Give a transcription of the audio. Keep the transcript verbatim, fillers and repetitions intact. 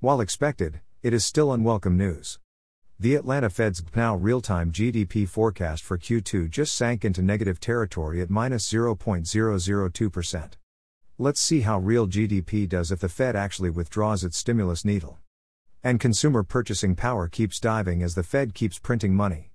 While expected, it is still unwelcome news. The Atlanta Fed's GDPNow real-time G D P forecast for Q two just sank into negative territory at minus zero point zero zero two percent. Let's see how real G D P does if the Fed actually withdraws its stimulus needle. And consumer purchasing power keeps diving as the Fed keeps printing money.